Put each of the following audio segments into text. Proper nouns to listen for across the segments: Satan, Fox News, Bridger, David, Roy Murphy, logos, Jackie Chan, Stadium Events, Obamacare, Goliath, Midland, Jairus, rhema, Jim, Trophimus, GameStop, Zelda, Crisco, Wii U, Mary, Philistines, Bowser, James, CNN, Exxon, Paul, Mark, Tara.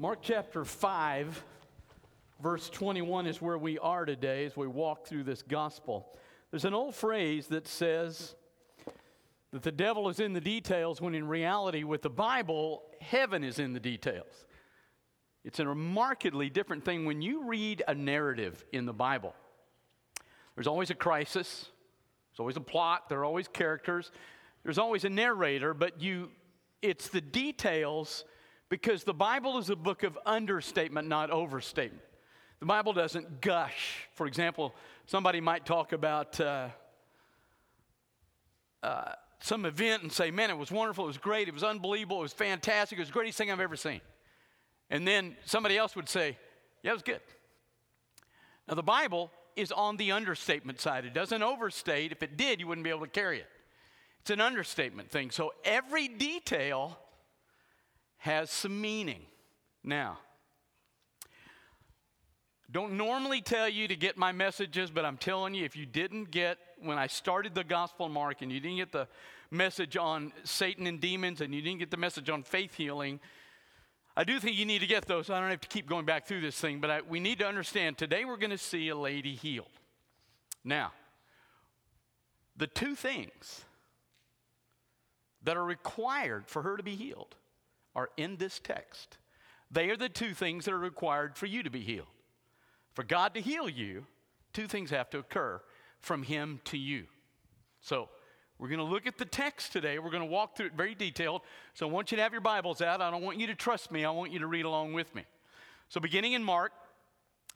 Mark chapter 5, verse 21 is where we are today as we walk through this gospel. There's an old phrase that says that the devil is in the details, when in reality, with the Bible, heaven is in the details. It's a remarkably different thing when you read a narrative in the Bible. There's always a crisis. There's always a plot. There are always characters. There's always a narrator, but it's the details, because the Bible is a book of understatement, not overstatement. The Bible doesn't gush. For example, somebody might talk about some event and say, man, it was wonderful, it was great, it was unbelievable, it was fantastic, it was the greatest thing I've ever seen. And then somebody else would say, yeah, it was good. Now, the Bible is on the understatement side. It doesn't overstate. If it did, you wouldn't be able to carry it. It's an understatement thing. So every detail has some meaning. Now, don't normally tell you to get my messages, but I'm telling you, if you didn't get, when I started the Gospel of Mark, and you didn't get the message on Satan and demons, and you didn't get the message on faith healing, I do think you need to get those. I don't have to keep going back through this thing, but we need to understand, today we're going to see a lady healed. Now, the two things that are required for her to be healed are in this text. They are the two things that are required for you to be healed. For God to heal you, two things have to occur from Him to you. So we're going to look at the text today. We're going to walk through it very detailed. So I want you to have your Bibles out. I don't want you to trust me. I want you to read along with me. So beginning in Mark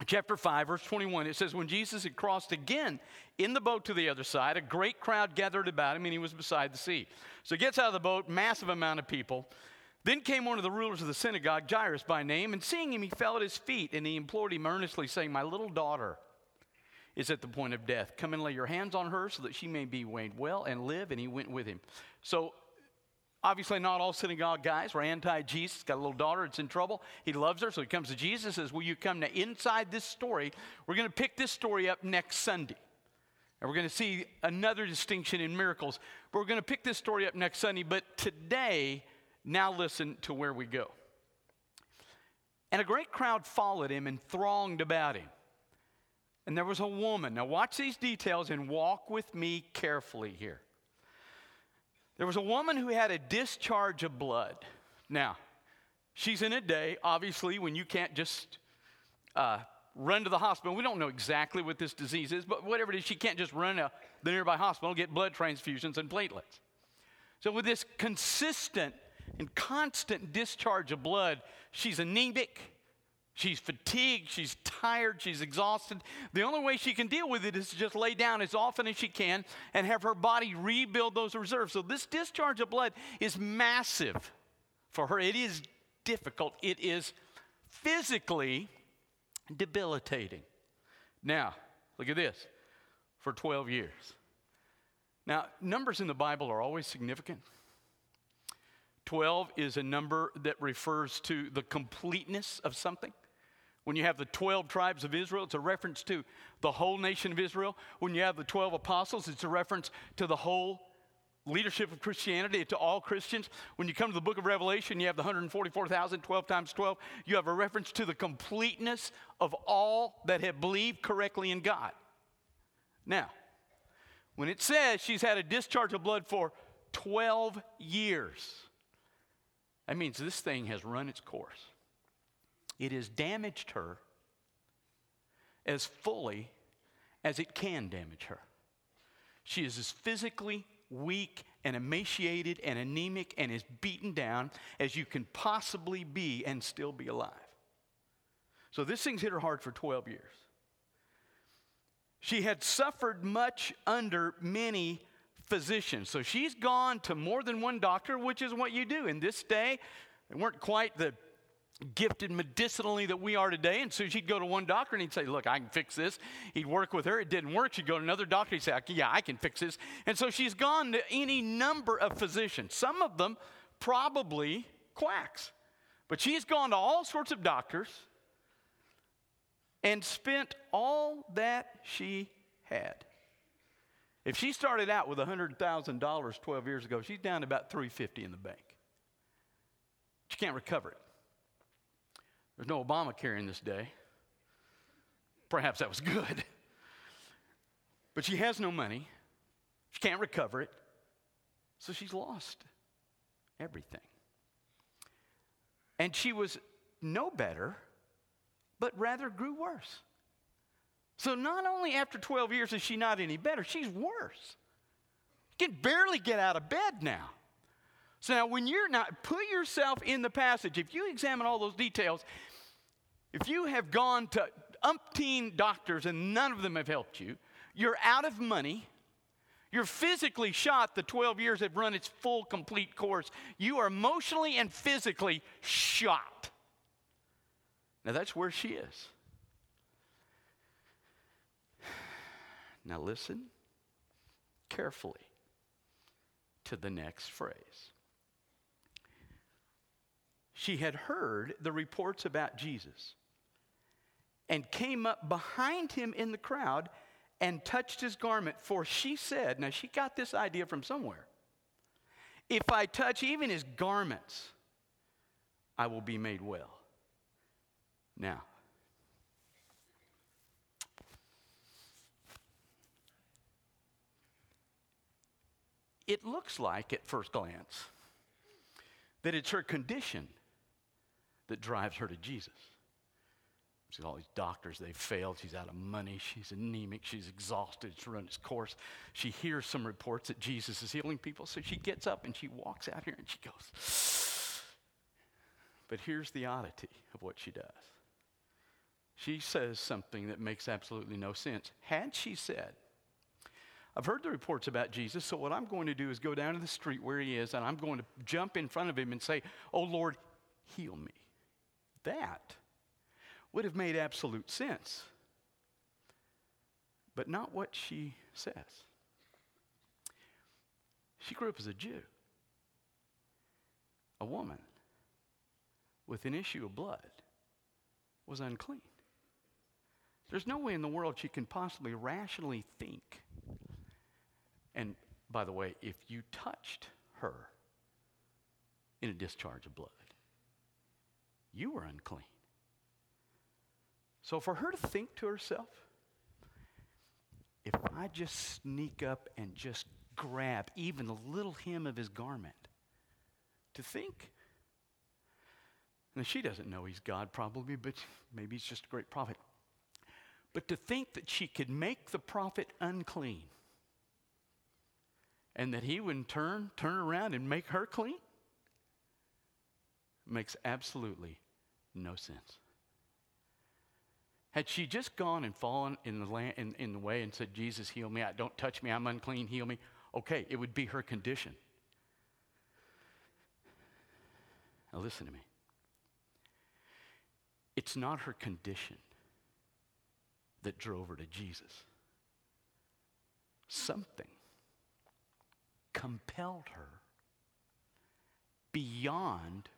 chapter 5, verse 21, it says, when Jesus had crossed again in the boat to the other side, a great crowd gathered about Him, and He was beside the sea. So He gets out of the boat, massive amount of people. Then came one of the rulers of the synagogue, Jairus by name, and seeing Him, he fell at His feet, and he implored Him earnestly, saying, my little daughter is at the point of death. Come and lay your hands on her so that she may be made well and live. And he went with him. So obviously not all synagogue guys were anti-Jesus. Got a little daughter, it's in trouble. He loves her, so he comes to Jesus and says, will you come? Now inside this story, we're going to pick this story up next Sunday. And we're going to see another distinction in miracles. But we're going to pick this story up next Sunday. But today, now listen to where we go. And a great crowd followed Him and thronged about Him. And there was a woman. Now watch these details and walk with me carefully here. There was a woman who had a discharge of blood. Now, she's in a day, obviously, when you can't just run to the hospital. We don't know exactly what this disease is, but whatever it is, she can't just run to the nearby hospital, get blood transfusions and platelets. So with this consistent and constant discharge of blood, she's anemic. She's fatigued, she's tired, she's exhausted. The only way she can deal with it is to just lay down as often as she can and have her body rebuild those reserves. So this discharge of blood is massive for her. It is difficult. It is physically debilitating. Now, look at this, for 12 years. Now, numbers in the Bible are always significant. 12 is a number that refers to the completeness of something. When you have the 12 tribes of Israel, it's a reference to the whole nation of Israel. When you have the 12 apostles, it's a reference to the whole leadership of Christianity, to all Christians. When you come to the book of Revelation, you have the 144,000, 12 times 12. You have a reference to the completeness of all that have believed correctly in God. Now, when it says she's had a discharge of blood for 12 years, that means this thing has run its course. It has damaged her as fully as it can damage her. She is as physically weak and emaciated and anemic and as beaten down as you can possibly be and still be alive. So this thing's hit her hard for 12 years. She had suffered much under many physician. So she's gone to more than one doctor, which is what you do. In this day, they weren't quite the gifted medicinally that we are today. And so she'd go to one doctor and he'd say, look, I can fix this. He'd work with her. It didn't work. She'd go to another doctor. He'd say, yeah, I can fix this. And so she's gone to any number of physicians. Some of them probably quacks. But she's gone to all sorts of doctors and spent all that she had. If she started out with $100,000 12 years ago, she's down to about $350 in the bank. She can't recover it. There's no Obamacare in this day. Perhaps that was good. But she has no money. She can't recover it. So she's lost everything. And she was no better, but rather grew worse. So not only after 12 years is she not any better, she's worse. Can barely get out of bed now. So now when you're not, put yourself in the passage. If you examine all those details, if you have gone to umpteen doctors and none of them have helped you, you're out of money, you're physically shot, the 12 years have run its full complete course. You are emotionally and physically shot. Now that's where she is. Now listen carefully to the next phrase. She had heard the reports about Jesus and came up behind him in the crowd and touched his garment, for she said, now she got this idea from somewhere, if I touch even his garments, I will be made well. Now, it looks like, at first glance, that it's her condition that drives her to Jesus. She's all these doctors, they've failed. She's out of money. She's anemic. She's exhausted. It's run its course. She hears some reports that Jesus is healing people, so she gets up and she walks out here and she goes. But here's the oddity of what she does. She says something that makes absolutely no sense. Had she said, I've heard the reports about Jesus, so what I'm going to do is go down to the street where he is, and I'm going to jump in front of him and say, oh, Lord, heal me. That would have made absolute sense, but not what she says. She grew up as a Jew, a woman with an issue of blood was unclean. There's no way in the world she can possibly rationally think. And by the way, if you touched her in a discharge of blood, you were unclean. So for her to think to herself, if I just sneak up and just grab even the little hem of his garment, to think. Now she doesn't know he's God probably, but maybe he's just a great prophet. But to think that she could make the prophet unclean, and that he would in turn, turn around and make her clean? Makes absolutely no sense. Had she just gone and fallen in the way and said, Jesus, heal me, don't touch me, I'm unclean, heal me. Okay, it would be her condition. Now listen to me. It's not her condition that drove her to Jesus. Something compelled her beyond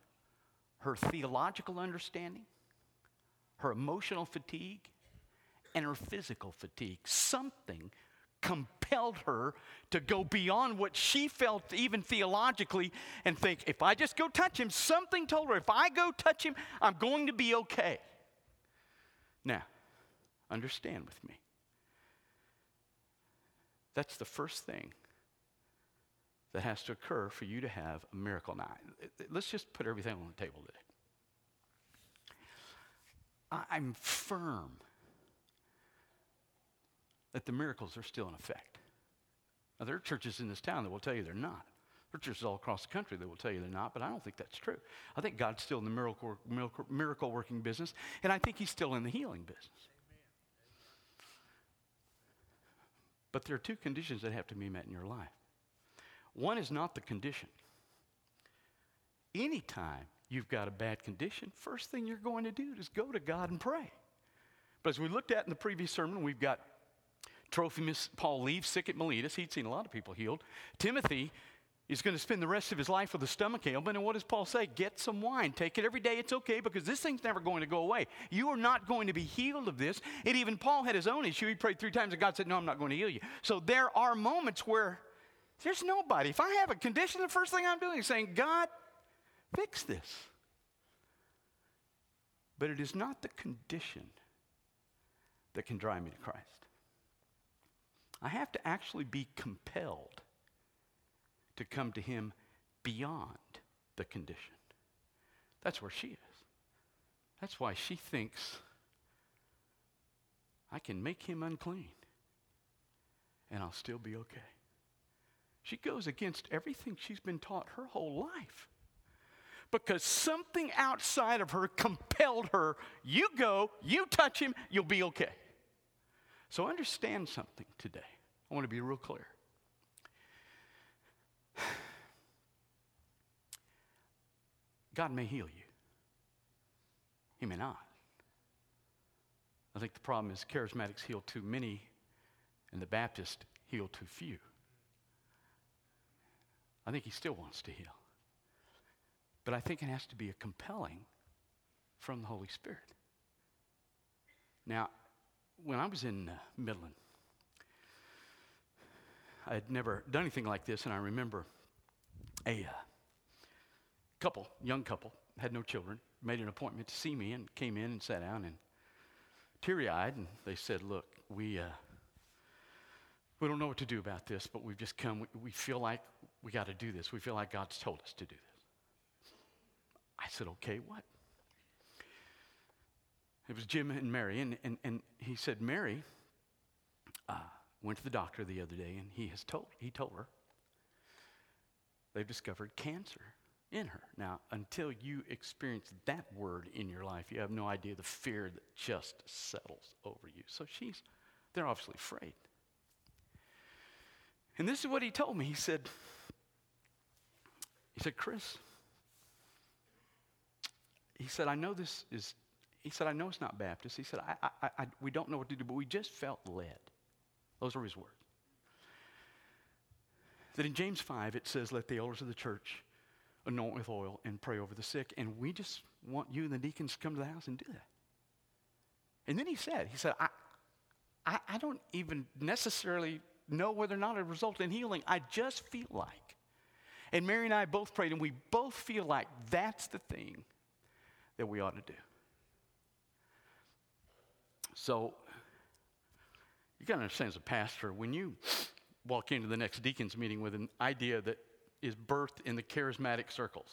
her theological understanding, her emotional fatigue, and her physical fatigue. Something compelled her to go beyond what she felt even theologically and think, if I just go touch him, something told her, if I go touch him, I'm going to be okay. Now, understand with me. That's the first thing that has to occur for you to have a miracle. Now, let's just put everything on the table today. I'm firm that the miracles are still in effect. Now, there are churches in this town that will tell you they're not. There are churches all across the country that will tell you they're not, but I don't think that's true. I think God's still in the miracle working business, and I think he's still in the healing business. But there are two conditions that have to be met in your life. One is not the condition. Anytime you've got a bad condition, first thing you're going to do is go to God and pray. But as we looked at in the previous sermon, we've got Trophimus, Paul leaves sick at Miletus. He'd seen a lot of people healed. Timothy is going to spend the rest of his life with a stomach ailment. And what does Paul say? Get some wine. Take it every day. It's okay because this thing's never going to go away. You are not going to be healed of this. And even Paul had his own issue. He prayed 3 times and God said, no, I'm not going to heal you. So there are moments where there's nobody. If I have a condition, the first thing I'm doing is saying, God, fix this. But it is not the condition that can drive me to Christ. I have to actually be compelled to come to him beyond the condition. That's where she is. That's why she thinks, I can make him unclean and I'll still be okay. She goes against everything she's been taught her whole life because something outside of her compelled her, you go, you touch him, you'll be okay. So understand something today. I want to be real clear. God may heal you. He may not. I think the problem is charismatics heal too many and the Baptists heal too few. I think he still wants to heal. But I think it has to be a compelling from the Holy Spirit. Now, when I was in Midland, I had never done anything like this, and I remember a couple, young couple, had no children, made an appointment to see me and came in and sat down and teary-eyed, and they said, look, we don't know what to do about this, but we've just come. We feel like we got to do this. We feel like God's told us to do this. I said, okay, what? It was Jim and Mary, and he said, Mary went to the doctor the other day, and he told her they've discovered cancer in her. Now, until you experience that word in your life, you have no idea the fear that just settles over you. So they're obviously afraid. And this is what he told me. He said, Chris, I know it's not Baptist. He said, we don't know what to do, but we just felt led. Those are his words. That in James 5, it says, let the elders of the church anoint with oil and pray over the sick. And we just want you and the deacons to come to the house and do that. And then he said, I don't even necessarily know whether or not it resulted in healing. I just feel like. And Mary and I both prayed, and we both feel like that's the thing that we ought to do. So you got to understand, as a pastor, when you walk into the next deacons meeting with an idea that is birthed in the charismatic circles,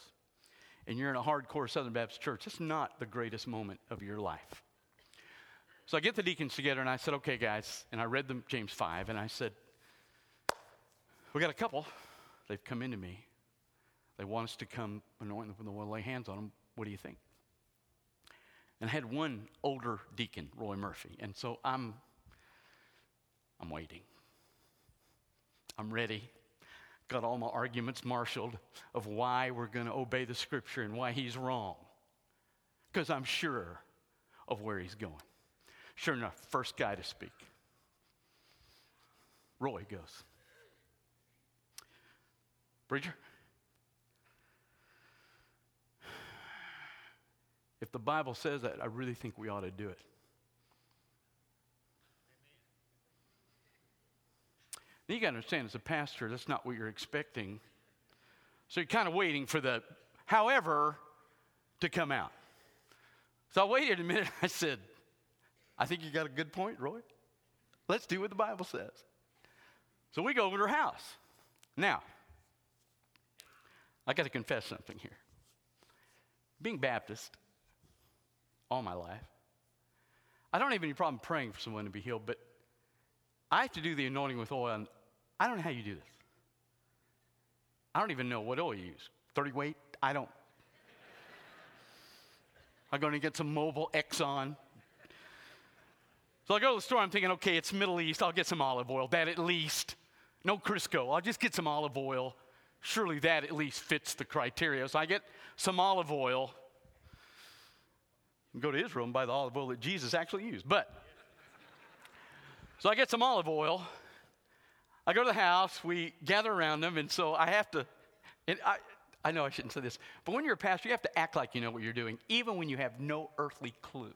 and you're in a hardcore Southern Baptist church, it's not the greatest moment of your life. So I get the deacons together, and I said, okay, guys, and I read them James 5, and I said, we got a couple. They've come into me. They want us to come anoint them with the oil, lay hands on them. What do you think? And I had one older deacon, Roy Murphy, and so I'm waiting. I'm ready. Got all my arguments marshaled of why we're going to obey the scripture and why he's wrong, because I'm sure of where he's going. Sure enough, first guy to speak, Roy goes, Bridger, if the Bible says that, I really think we ought to do it. Now, you got to understand, as a pastor, that's not what you're expecting. So you're kind of waiting for the however to come out. So I waited a minute. I said, I think you got a good point, Roy. Let's do what the Bible says. So we go over to her house. Now, I got to confess something here. Being Baptist all my life, I don't have any problem praying for someone to be healed, but I have to do the anointing with oil, and I don't know how you do this. I don't even know what oil you use. 30 weight? I don't. I'm going to get some mobile Exxon. So I go to the store, I'm thinking, okay, it's Middle East, I'll get some olive oil, that at least. No Crisco, I'll just get some olive oil. Surely that at least fits the criteria. So I get some olive oil. Go to Israel and buy the olive oil that Jesus actually used. But so I get some olive oil. I go to the house. We gather around them. And so I have to, and I know I shouldn't say this, but when you're a pastor, you have to act like you know what you're doing, even when you have no earthly clue.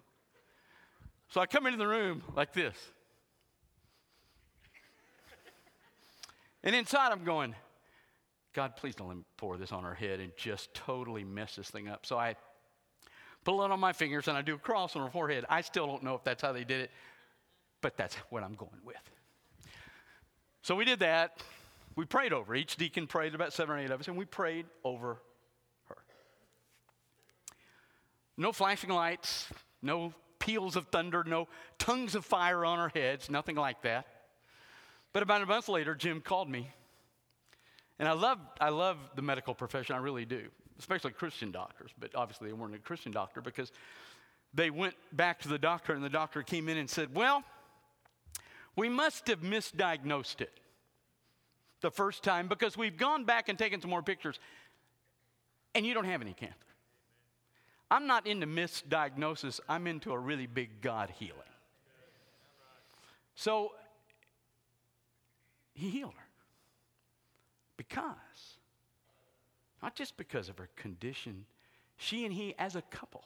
So I come into the room like this. And inside I'm going, God, please don't let me pour this on our head and just totally mess this thing up. So I pull it on my fingers, and I do a cross on her forehead. I still don't know if that's how they did it, but that's what I'm going with. So we did that. We prayed over. Each deacon prayed, about 7 or 8 of us, and we prayed over her. No flashing lights, no peals of thunder, no tongues of fire on our heads, nothing like that. But about a month later, Jim called me. And I love the medical profession, I really do, especially Christian doctors. But obviously they weren't a Christian doctor, because they went back to the doctor, and the doctor came in and said, well, we must have misdiagnosed it the first time, because we've gone back and taken some more pictures, and you don't have any cancer. I'm not into misdiagnosis. I'm into a really big God healing. So he healed her, because, not just because of her condition, she and he as a couple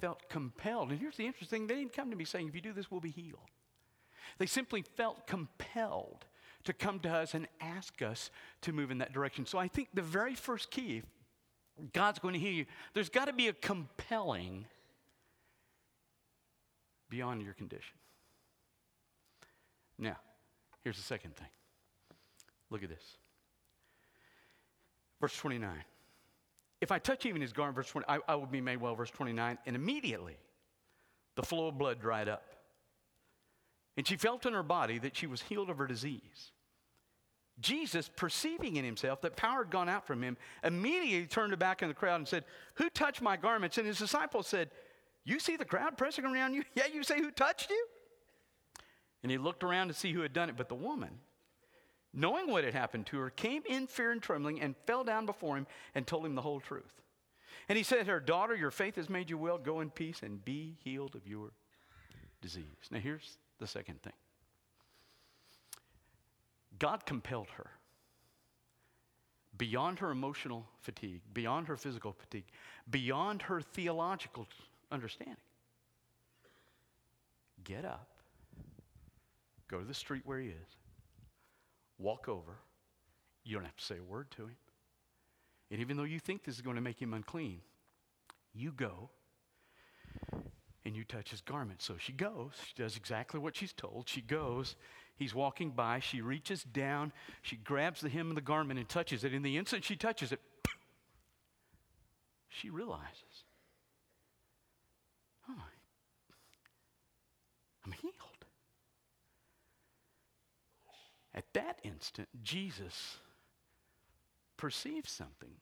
felt compelled. And here's the interesting thing. They didn't come to me saying, if you do this, we'll be healed. They simply felt compelled to come to us and ask us to move in that direction. So I think the very first key, if God's going to heal you, there's got to be a compelling beyond your condition. Now, here's the second thing. Look at this. Verse 29. If I touch even his garment, verse 20, I will be made well, verse 29. And immediately the flow of blood dried up. And she felt in her body that she was healed of her disease. Jesus, perceiving in himself that power had gone out from him, immediately turned back in the crowd and said, who touched my garments? And his disciples said, you see the crowd pressing around you? Yeah, you say, who touched you? And he looked around to see who had done it. But the woman, knowing what had happened to her, came in fear and trembling and fell down before him and told him the whole truth. And he said to her, daughter, your faith has made you well. Go in peace and be healed of your disease. Now here's the second thing. God compelled her beyond her emotional fatigue, beyond her physical fatigue, beyond her theological understanding. Get up, go to the street where he is, walk over. You don't have to say a word to him. And even though you think this is going to make him unclean, you go and you touch his garment. So she goes. She does exactly what she's told. She goes. He's walking by. She reaches down. She grabs the hem of the garment and touches it. In the instant she touches it, she realizes, oh, I'm healed. At that instant, Jesus perceives something,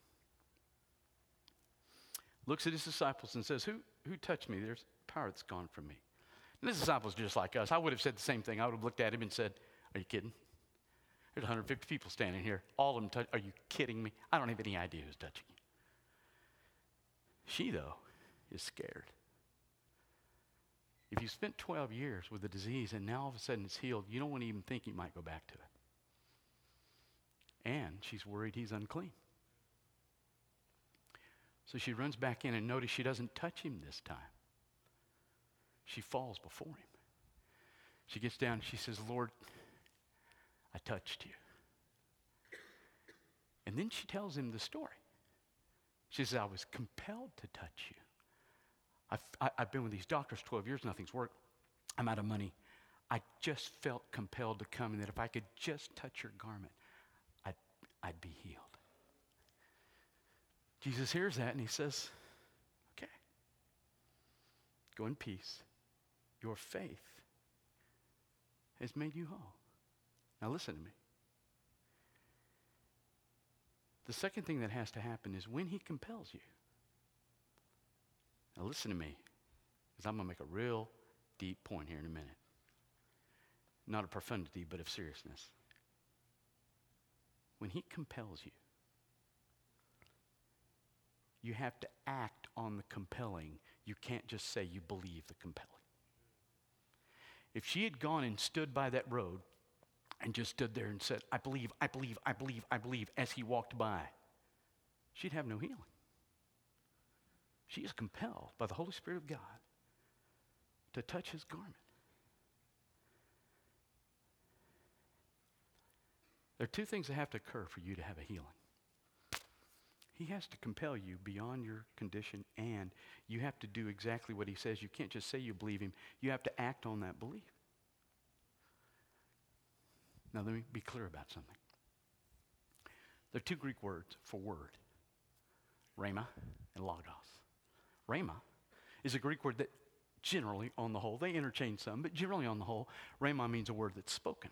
looks at his disciples and says, who touched me? There's power that's gone from me. And his disciples are just like us. I would have said the same thing. I would have looked at him and said, are you kidding? There's 150 people standing here. All of them touched. Are you kidding me? I don't have any idea who's touching you. She, though, is scared. If you spent 12 years with a disease and now all of a sudden it's healed, you don't want to even think you might go back to it. And she's worried he's unclean. So she runs back in, and notice she doesn't touch him this time. She falls before him. She gets down and she says, Lord, I touched you. And then she tells him the story. She says, I was compelled to touch you. I've been with these doctors 12 years, nothing's worked. I'm out of money. I just felt compelled to come, and that if I could just touch your garment, I'd be healed. Jesus hears that, and he says, okay, go in peace. Your faith has made you whole. Now listen to me. The second thing that has to happen is when he compels you. Now listen to me, because I'm going to make a real deep point here in a minute. Not of profundity, but of seriousness. When he compels you, you have to act on the compelling. You can't just say you believe the compelling. If she had gone and stood by that road and just stood there and said, I believe, as he walked by, she'd have no healing. She is compelled by the Holy Spirit of God to touch his garment. There are two things that have to occur for you to have a healing. He has to compel you beyond your condition, and you have to do exactly what he says. You can't just say you believe him. You have to act on that belief. Now, let me be clear about something. There are two Greek words for word, rhema and logos. Rhema is a Greek word that generally, on the whole, they interchange some, but generally on the whole, rhema means a word that's spoken.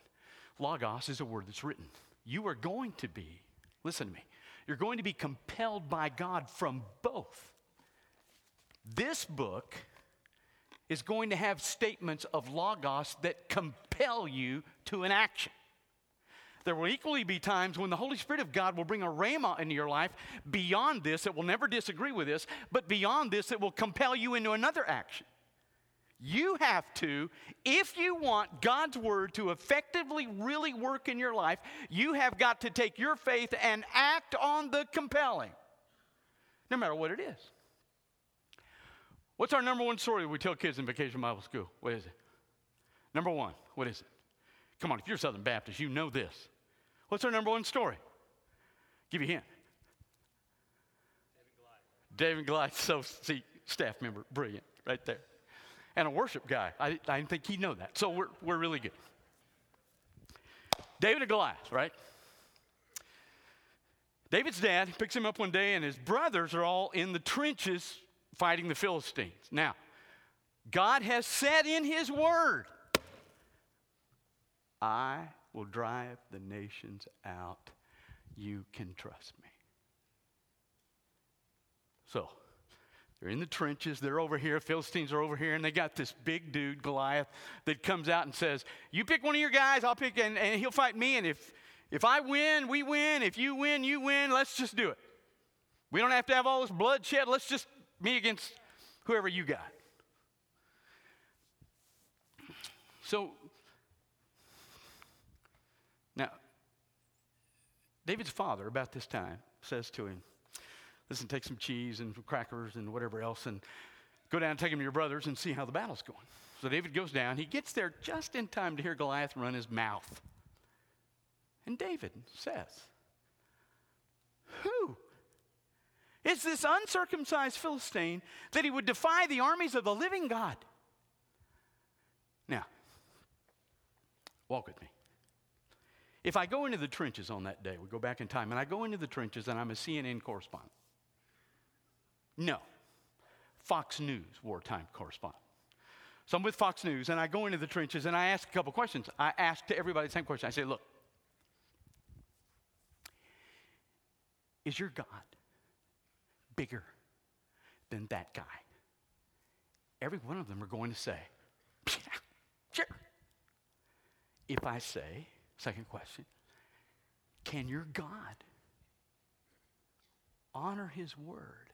Logos is a word that's written. You are going to be, listen to me, you're going to be compelled by God from both. This book is going to have statements of logos that compel you to an action. There will equally be times when the Holy Spirit of God will bring a rhema into your life. Beyond this, it will never disagree with this, but beyond this, it will compel you into another action. You have to, if you want God's word to effectively really work in your life, you have got to take your faith and act on the compelling, no matter what it is. What's our number one story we tell kids in Vacation Bible School? What is it? Number one, what is it? Come on, if you're Southern Baptist, you know this. What's our number one story? Give you a hint. David and Goliath. So, staff member, brilliant, right there. And a worship guy. I didn't think he'd know that. So we're really good. David and Goliath, right? David's dad picks him up one day, and his brothers are all in the trenches fighting the Philistines. Now, God has said in his word, I will drive the nations out. You can trust me. So, they're in the trenches. They're over here. Philistines are over here. And they got this big dude, Goliath, that comes out and says, you pick one of your guys. I'll pick, and he'll fight me. And if I win, we win. If you win, you win. Let's just do it. We don't have to have all this bloodshed. Let's just, me against whoever you got. So, now, David's father, about this time, says to him, listen, take some cheese and some crackers and whatever else and go down and take them to your brothers and see how the battle's going. So David goes down. He gets there just in time to hear Goliath run his mouth. And David says, who is this uncircumcised Philistine that he would defy the armies of the living God? Now, walk with me. If I go into the trenches on that day, we go back in time, and I go into the trenches and I'm a CNN correspondent. No, Fox News wartime correspondent. So I'm with Fox News, and I go into the trenches, and I ask a couple questions. I ask to everybody the same question. I say, look, is your God bigger than that guy? Every one of them are going to say, sure. If I say, second question, can your God honor his word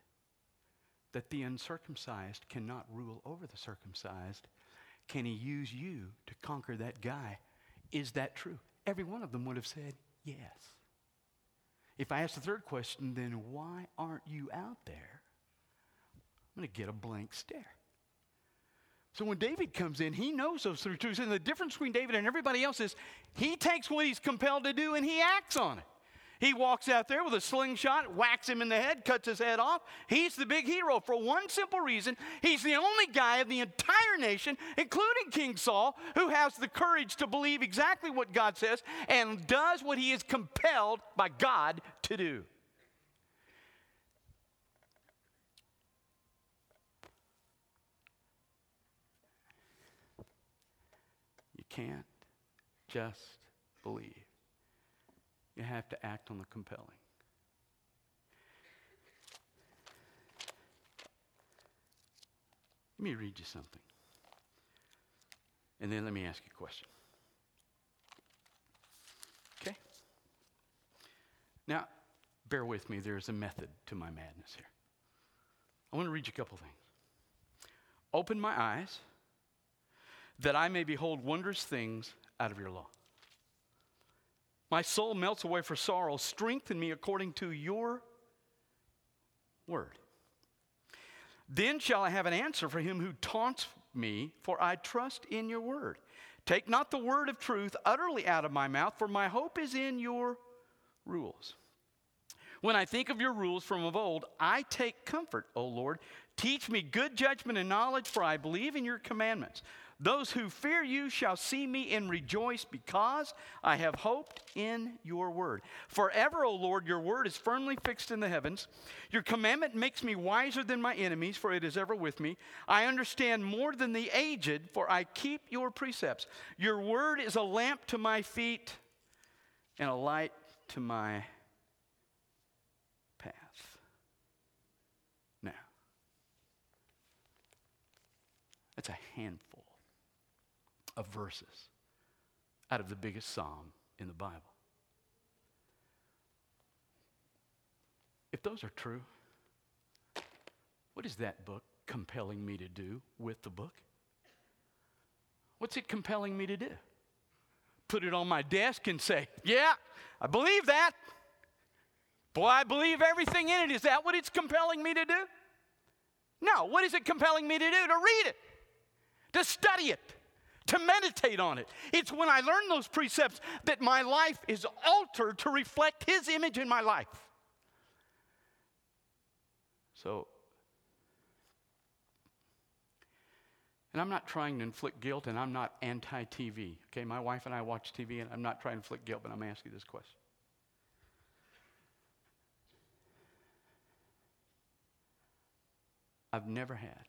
that the uncircumcised cannot rule over the circumcised? Can he use you to conquer that guy? Is that true? Every one of them would have said yes. If I ask the third question, then why aren't you out there? I'm going to get a blank stare. So when David comes in, he knows those three truths. And the difference between David and everybody else is he takes what he's compelled to do and he acts on it. He walks out there with a slingshot, whacks him in the head, cuts his head off. He's the big hero for one simple reason. He's the only guy in the entire nation, including King Saul, who has the courage to believe exactly what God says and does what he is compelled by God to do. Can't just believe. You have to act on the compelling. Let me read you something. And then let me ask you a question. Okay? Now, bear with me. There's a method to my madness here. I want to read you a couple things. Open my eyes, that I may behold wondrous things out of your law. My soul melts away for sorrow. Strengthen me according to your word. Then shall I have an answer for him who taunts me, for I trust in your word. Take not the word of truth utterly out of my mouth, for my hope is in your rules. When I think of your rules from of old, I take comfort, O Lord. Teach me good judgment and knowledge, for I believe in your commandments. Those who fear you shall see me and rejoice because I have hoped in your word. Forever, O Lord, your word is firmly fixed in the heavens. Your commandment makes me wiser than my enemies, for it is ever with me. I understand more than the aged, for I keep your precepts. Your word is a lamp to my feet and a light to my path. Now, that's a handful of verses out of the biggest psalm in the Bible. If those are true, what is that book compelling me to do with the book? What's it compelling me to do? Put it on my desk and say, yeah, I believe that. Boy, I believe everything in it. Is that what it's compelling me to do? No, what is it compelling me to do? To read it, to study it, to meditate on it. It's when I learn those precepts that my life is altered to reflect his image in my life. So, and I'm not trying to inflict guilt, and I'm not anti-TV. Okay, my wife and I watch TV, and I'm not trying to inflict guilt, but I'm asking this question. I've never had,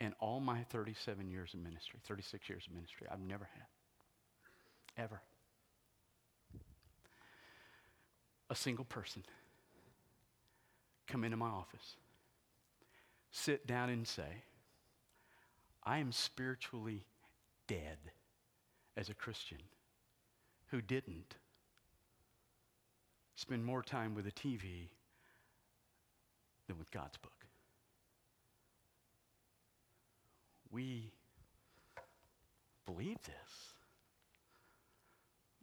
in all my 37 years of ministry, 36 years of ministry, I've never had, ever, a single person come into my office, sit down and say, I am spiritually dead as a Christian who didn't spend more time with a TV than with God's book. We believe this.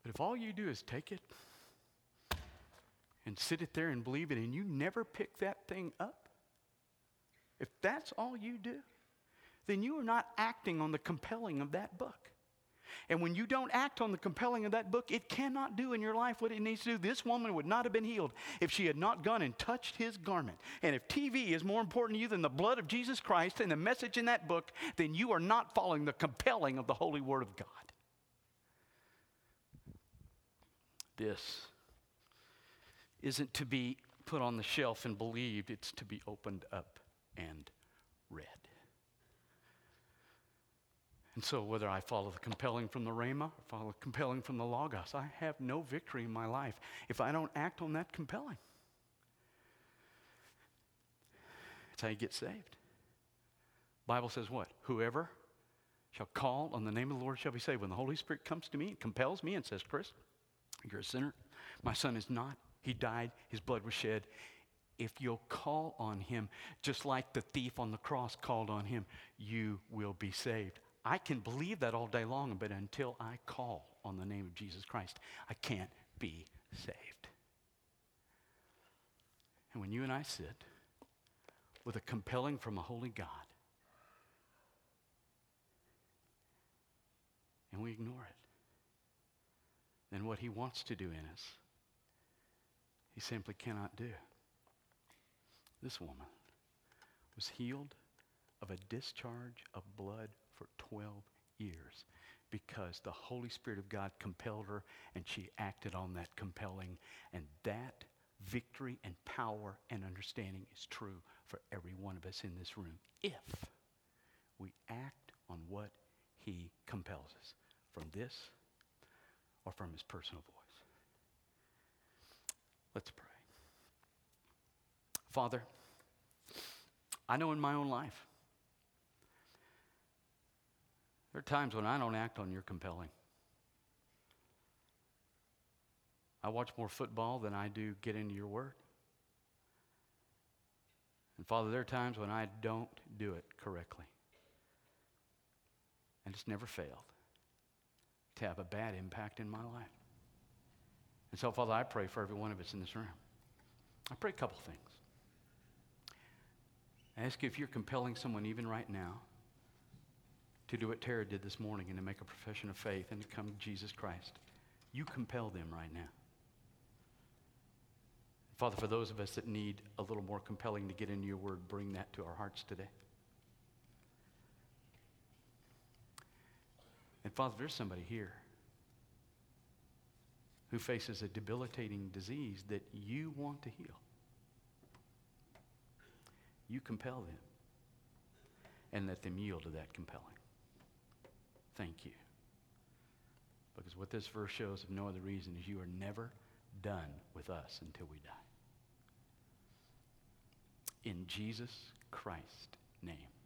But if all you do is take it and sit it there and believe it and you never pick that thing up, if that's all you do, then you are not acting on the compelling of that book. And when you don't act on the compelling of that book, it cannot do in your life what it needs to do. This woman would not have been healed if she had not gone and touched his garment. And if TV is more important to you than the blood of Jesus Christ and the message in that book, then you are not following the compelling of the Holy Word of God. This isn't to be put on the shelf and believed. It's to be opened up and read. And so whether I follow the compelling from the Rhema or follow the compelling from the Logos, I have no victory in my life if I don't act on that compelling. That's how you get saved. The Bible says what? Whoever shall call on the name of the Lord shall be saved. When the Holy Spirit comes to me and compels me and says, Chris, you're a sinner. My son is not. He died. His blood was shed. If you'll call on him, just like the thief on the cross called on him, you will be saved. I can believe that all day long, but until I call on the name of Jesus Christ, I can't be saved. And when you and I sit with a compelling from a holy God, and we ignore it, then what he wants to do in us, he simply cannot do. This woman was healed of a discharge of blood for 12 years because the Holy Spirit of God compelled her and she acted on that compelling, and that victory and power and understanding is true for every one of us in this room if we act on what he compels us from this or from his personal voice. Let's pray. Father, I know in my own life there are times when I don't act on your compelling. I watch more football than I do get into your word. And Father, there are times when I don't do it correctly. And it's never failed to have a bad impact in my life. And so, Father, I pray for every one of us in this room. I pray a couple things. I ask you if you're compelling someone even right now to do what Tara did this morning and to make a profession of faith and to come to Jesus Christ. You compel them right now. Father, for those of us that need a little more compelling to get into your word, bring that to our hearts today. And Father, there's somebody here who faces a debilitating disease that you want to heal. You compel them and let them yield to that compelling. Thank you. Because what this verse shows, if no other reason, is you are never done with us until we die. In Jesus Christ's name.